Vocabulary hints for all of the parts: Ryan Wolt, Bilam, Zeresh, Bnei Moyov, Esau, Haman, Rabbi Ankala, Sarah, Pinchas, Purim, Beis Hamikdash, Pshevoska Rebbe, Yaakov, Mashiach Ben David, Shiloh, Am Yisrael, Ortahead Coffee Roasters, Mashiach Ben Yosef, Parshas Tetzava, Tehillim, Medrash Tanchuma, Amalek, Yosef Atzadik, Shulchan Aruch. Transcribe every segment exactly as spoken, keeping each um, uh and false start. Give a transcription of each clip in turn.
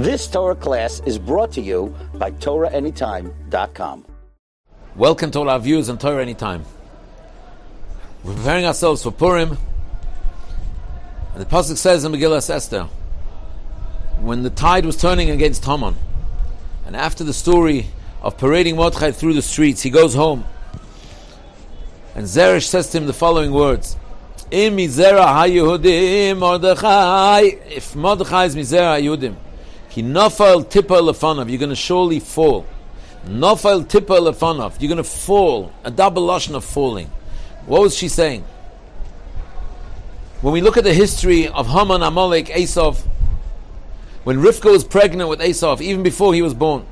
This Torah class is brought to you by Torah Anytime dot com. Welcome to all our viewers on Torah Anytime. We're preparing ourselves for Purim. And the Pasuk says in Megillah Esther, when the tide was turning against Haman, and after the story of parading Mordechai through the streets, he goes home. And Zeresh says to him the following words, Im Mizera HaYehudim Mordechai. If Mordechai is Mizera HaYehudim, Ki Nofal Tippa Lefanov, you're going to surely fall. Nofal Tippa Lefanov, you're going to fall. A double lashon of falling. What was she saying? When we look at the history of Haman, Amalek, Esau, when Rivka was pregnant with Esau, even before he was born,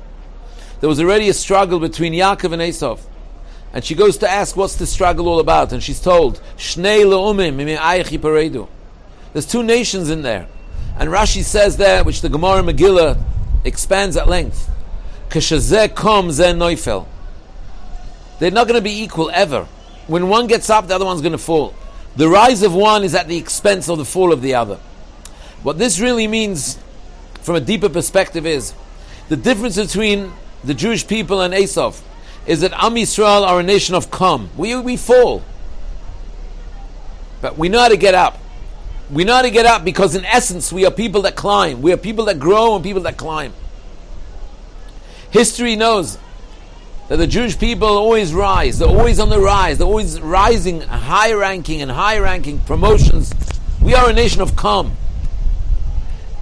there was already a struggle between Yaakov and Esau. And she goes to ask, what's this struggle all about? And she's told, Shnei le'umim mime'ayich yiparedu. There's two nations in there. And Rashi says there, which the Gemara Megillah expands at length, K'shezeh kom zeh noifel. They're not going to be equal ever. When one gets up, the other one's going to fall. The rise of one is at the expense of the fall of the other. What this really means, from a deeper perspective, is the difference between the Jewish people and Esau is that Am Yisrael are a nation of calm. We, we fall. But we know how to get up. We know how to get up because in essence we are people that climb. We are people that grow and people that climb. History knows that the Jewish people always rise. They're always on the rise. They're always rising, high ranking and high ranking promotions. We are a nation of calm.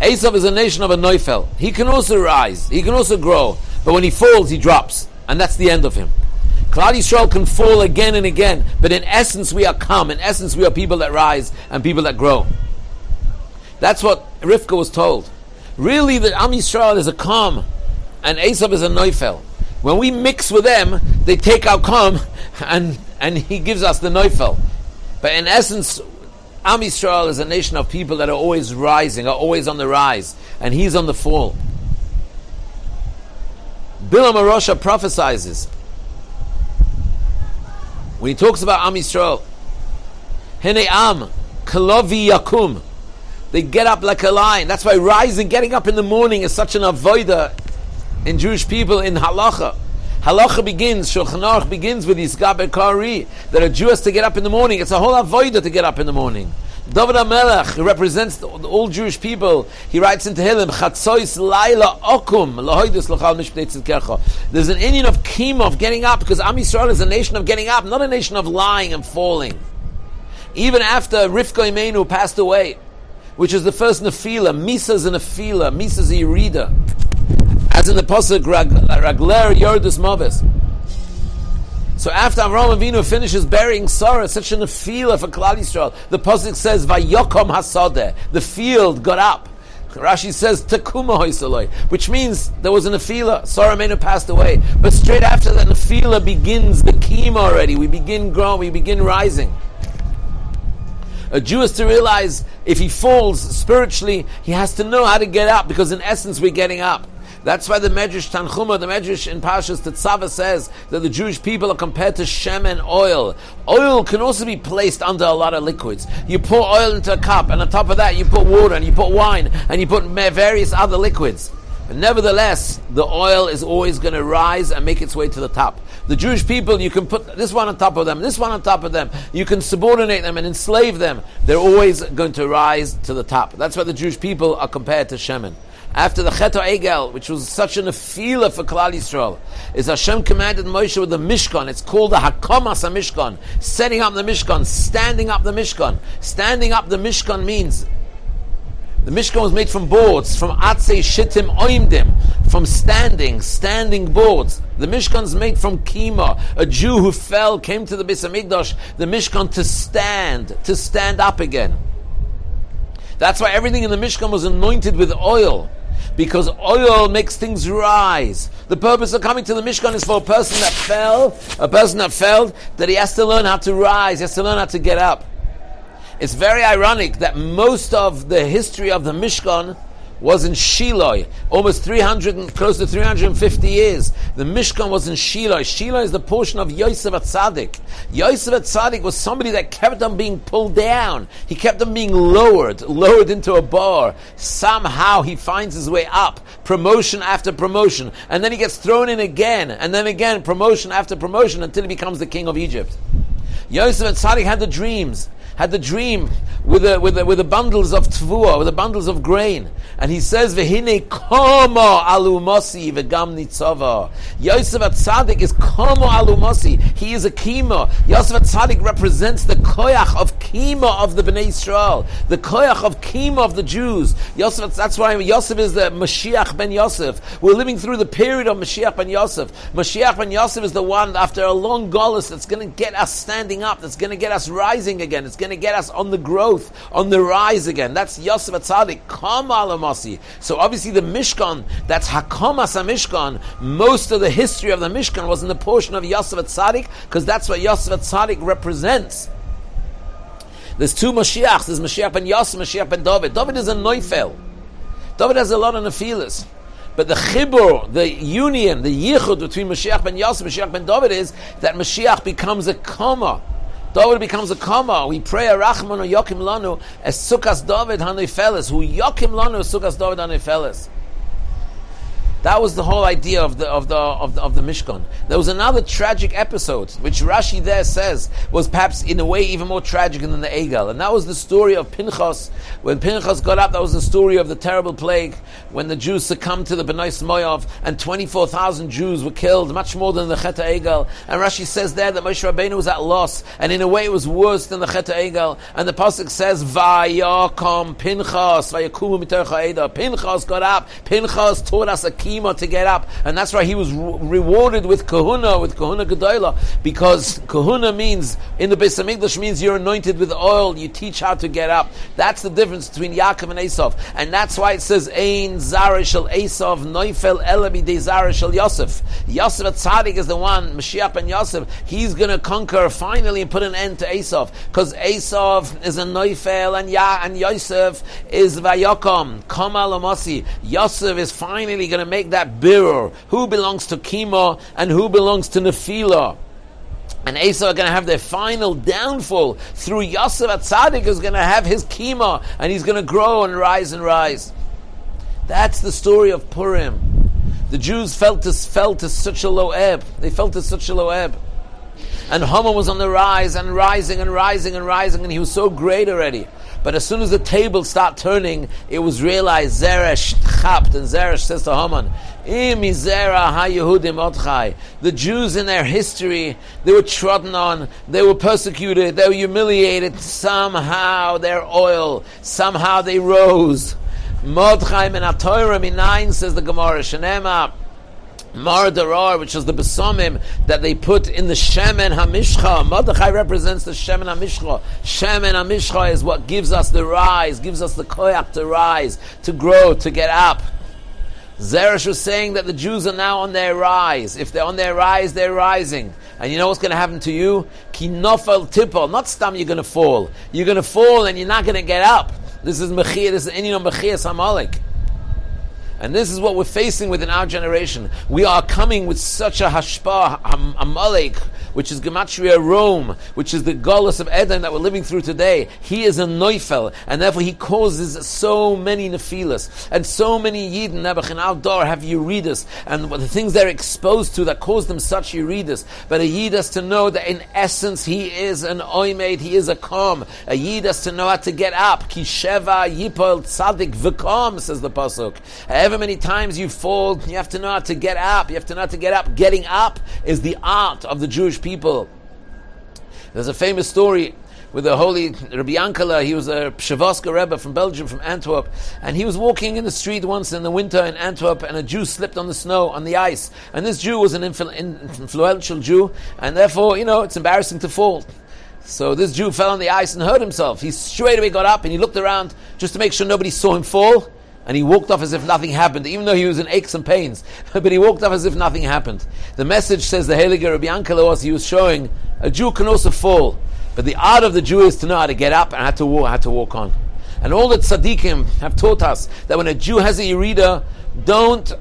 Esau is a nation of a noifel. He can also rise. He can also grow. But when he falls, he drops. And that's the end of him. Klal Yisrael can fall again and again, but in essence we are calm. In essence we are people that rise and people that grow. That's what Rivka was told. Really, that Am Yisrael is a calm and Esau is a noifel. When we mix with them, they take our calm and, and he gives us the noifel. But in essence, Am Yisrael is a nation of people that are always rising, are always on the rise, and he's on the fall. Bilam Arosha prophesizes when he talks about Am Yisrael, Hene Am Kalavi Yakum. They get up like a lion. That's why rising, getting up in the morning is such an avodah in Jewish people in halacha. Halacha begins, Shulchan Aruch begins with Yisgab Ekari, that a Jew has to get up in the morning. It's a whole avodah to get up in the morning. Dovid HaMelech, who represents the, the, all Jewish people, he writes in Tehillim, Chatzois Laila Okum, Lahoidus Lochal Mishpnei Tzidkecha. There's an Indian of Kima, of getting up, because Am Yisrael is a nation of getting up, not a nation of lying and falling. Even after Rivka Imenu passed away, which is the first Nefila, Misa's a Nefila, Misa's a Yerida. As in the Pasuk, Ragler Yerdus Mavis. So after Avraham Avinu finishes burying Sarah, such a nefila for Klal Yisrael, the pasuk says, "Vayokom hasadeh." The field got up. Rashi says, "Takuma hoisaloi," which means there was a nefila. Sarah may have passed away, but straight after that nefila begins the kima already. We begin growing. We begin rising. A Jew has to realize if he falls spiritually, he has to know how to get up, because in essence we're getting up. That's why the Medrash Tanchuma, the Medrash in Parshas Tetzava, says that the Jewish people are compared to Shem and oil. Oil can also be placed under a lot of liquids. You pour oil into a cup, and on top of that you put water, and you put wine, and you put various other liquids. But nevertheless, the oil is always going to rise and make its way to the top. The Jewish people, you can put this one on top of them, this one on top of them. You can subordinate them and enslave them. They're always going to rise to the top. That's why the Jewish people are compared to Shem. After the Chet HaEgel, which was such an afila for Klal Yisrael, is Hashem commanded Moshe with the Mishkan. It's called the Hakamas HaMishkan, setting up the Mishkan, standing up the Mishkan. Standing up the Mishkan means the Mishkan was made from boards, from Atzei Shittim Oimdim, from standing, standing boards. The Mishkan's made from Kima. A Jew who fell came to the Beis Hamikdash, the Mishkan, to stand, to stand up again. That's why everything in the Mishkan was anointed with oil, because oil makes things rise. The purpose of coming to the Mishkan is for a person that fell, a person that fell, that he has to learn how to rise, he has to learn how to get up. It's very ironic that most of the history of the Mishkan was in Shiloh, almost three hundred, close to three hundred fifty years. The Mishkan was in Shiloh. Shiloh is the portion of Yosef Atzadik. Yosef Atzadik was somebody that kept on being pulled down. He kept on being lowered, lowered into a bar. Somehow he finds his way up, promotion after promotion, and then he gets thrown in again, and then again, promotion after promotion, until he becomes the king of Egypt. Yosef Atzadik had the dreams. had the dream with the, with the, with the bundles of tvuah, with the bundles of grain. And he says, V'hine komo alumasi v'gam nitzava. Yosef Atzadik is komo alumasi. He is a kima. Yosef Atzadik represents the koyach of kima of the Bnei Yisrael, the koyach of kima of the Jews. Yosef, that's why Yosef is the Mashiach Ben Yosef. We're living through the period of Mashiach Ben Yosef. Mashiach Ben Yosef is the one, after a long golus, that's going to get us standing up, that's going to get us rising again, it's going to get us on the growth, on the rise again. That's Yosef Atzadik, Kama Alamasi. So obviously the Mishkan, that's Hakamas HaMishkan. Most of the history of the Mishkan was in the portion of Yosef Atzadik, because that's what Yosef Atzadik represents. There's two Mashiachs. There's Mashiach Ben Yosef, Mashiach Ben David. David is a Neufel. David has a lot of Nefilas. But the chibur, the union, the yichud between Mashiach Ben Yosef and Mashiach Ben David is that Mashiach becomes a Kama. David becomes a kama. We pray a rachman or yokim lanu as sukas David hanifeles. Who yokim lanu as sukas David hanifeles. That was the whole idea of the of the of the, of the Mishkan. There was another tragic episode, which Rashi there says was perhaps in a way even more tragic than the Egel, and that was the story of Pinchas. When Pinchas got up, that was the story of the terrible plague when the Jews succumbed to the Bnei Moyov, and twenty-four thousand Jews were killed, much more than the Chet HaEgel. And Rashi says there that Moshe Rabbeinu was at loss, and in a way it was worse than the Chet HaEgel. And the pasuk says, "Vayakom Pinchas, vayakumu mitoch ha'edah." Pinchas got up. Pinchas taught us a key to get up, and that's why he was re- rewarded with kahuna, with kahuna gedola, because kahuna means in the Beis Hamikdash means you're anointed with oil, you teach how to get up. That's the difference between Yaakov and Esau, and that's why it says Ein Zara shel Esau noifel ela bidei Zara shel Yosef. Yosef Atzadik is the one, Mashiach Ben Yosef. He's going to conquer finally and put an end to Esau, because Esau is a noifel and Ya and Yosef is vayakom kama l'masi. Yosef is finally going to make Make that birur. Who belongs to Kima and who belongs to Nefilah? And Esau are going to have their final downfall through Yosef Atzadik, who's going to have his Kima, and he's going to grow and rise and rise. That's the story of Purim. The Jews fell to, fell to such a low ebb. They fell to such a low ebb. And Haman was on the rise and rising and rising and rising, and he was so great already. But as soon as the tables start turning, it was realized Zeresh chapped, and Zeresh says to Haman, the Jews in their history, they were trodden on, they were persecuted, they were humiliated. Somehow their oil, somehow they rose. Mordechai min ha-Torah minayin, says the Gemara, Shenema, Mardarar, which is the besomim that they put in the shemen hamishcha. Mordechai represents the shemen hamishcha. Shemen hamishcha is what gives us the rise, gives us the koyach to rise, to grow, to get up. Zeresh was saying that the Jews are now on their rise. If they're on their rise, they're rising. And you know what's going to happen to you? Kinofel tipol. Not stam, you're going to fall. You're going to fall and you're not going to get up. This is mechir. This is inyan mechir samalik. And this is what we're facing within our generation. We are coming with such a hashpah, Amalek, which is gematria Rome, which is the Golus of Eden that we're living through today. He is a Neufel, and therefore he causes so many Nephilas, and so many Yidden, Nebuch in our door have Euredas, and the things they're exposed to that cause them such Euredas. But a Yid has to know that in essence he is an Oimed, he is a Kom. A Yid has to know how to get up. Kisheva, Yipol, Tzadik, V'kom, says the Pasuk. However many times you fall, you have to know how to get up. You have to know how to get up. Getting up is the art of the Jewish people. There's a famous story with the holy Rabbi Ankala. He was a Pshevoska Rebbe from Belgium, from Antwerp, and he was walking in the street once in the winter in Antwerp, and a Jew slipped on the snow, on the ice. And this Jew was an influ- influential Jew, and therefore, you know, it's embarrassing to fall. So this Jew fell on the ice and hurt himself. He straight away got up and he looked around just to make sure nobody saw him fall. And he walked off as if nothing happened, even though he was in aches and pains. But he walked off as if nothing happened. The message, says the Heilige Rabbi Ankala, was he was showing a Jew can also fall, but the art of the Jew is to know how to get up and how to walk, how to walk on. And all the tzaddikim have taught us that when a Jew has a Yerida, don't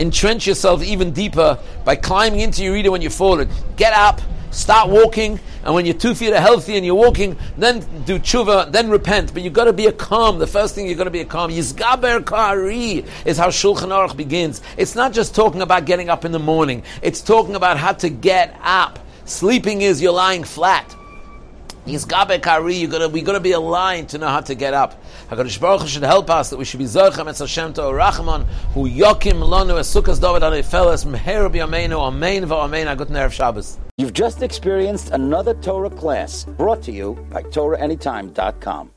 entrench yourself even deeper by climbing into Yerida when you fall. Get up, start walking, and when your two feet are healthy and you're walking, then do tshuva, then repent. But you've got to be a calm. The first thing you've got to be a calm. Yizgaber kari is how Shulchan Aruch begins. It's not just talking about getting up in the morning. It's talking about how to get up. Sleeping is you're lying flat. Yizgaber kari, you've got to, we've got to be aligned to know how to get up. HaKadosh Baruch Hu should help us that we should be Zorchem Etz Hashem to Orachman Hu Yokim Lanu Esukas Dovid HaMelech Meher B'Yameinu Amen V'Amen Agut Nerev Shabbos. You've just experienced another Torah class brought to you by Torah Anytime dot com.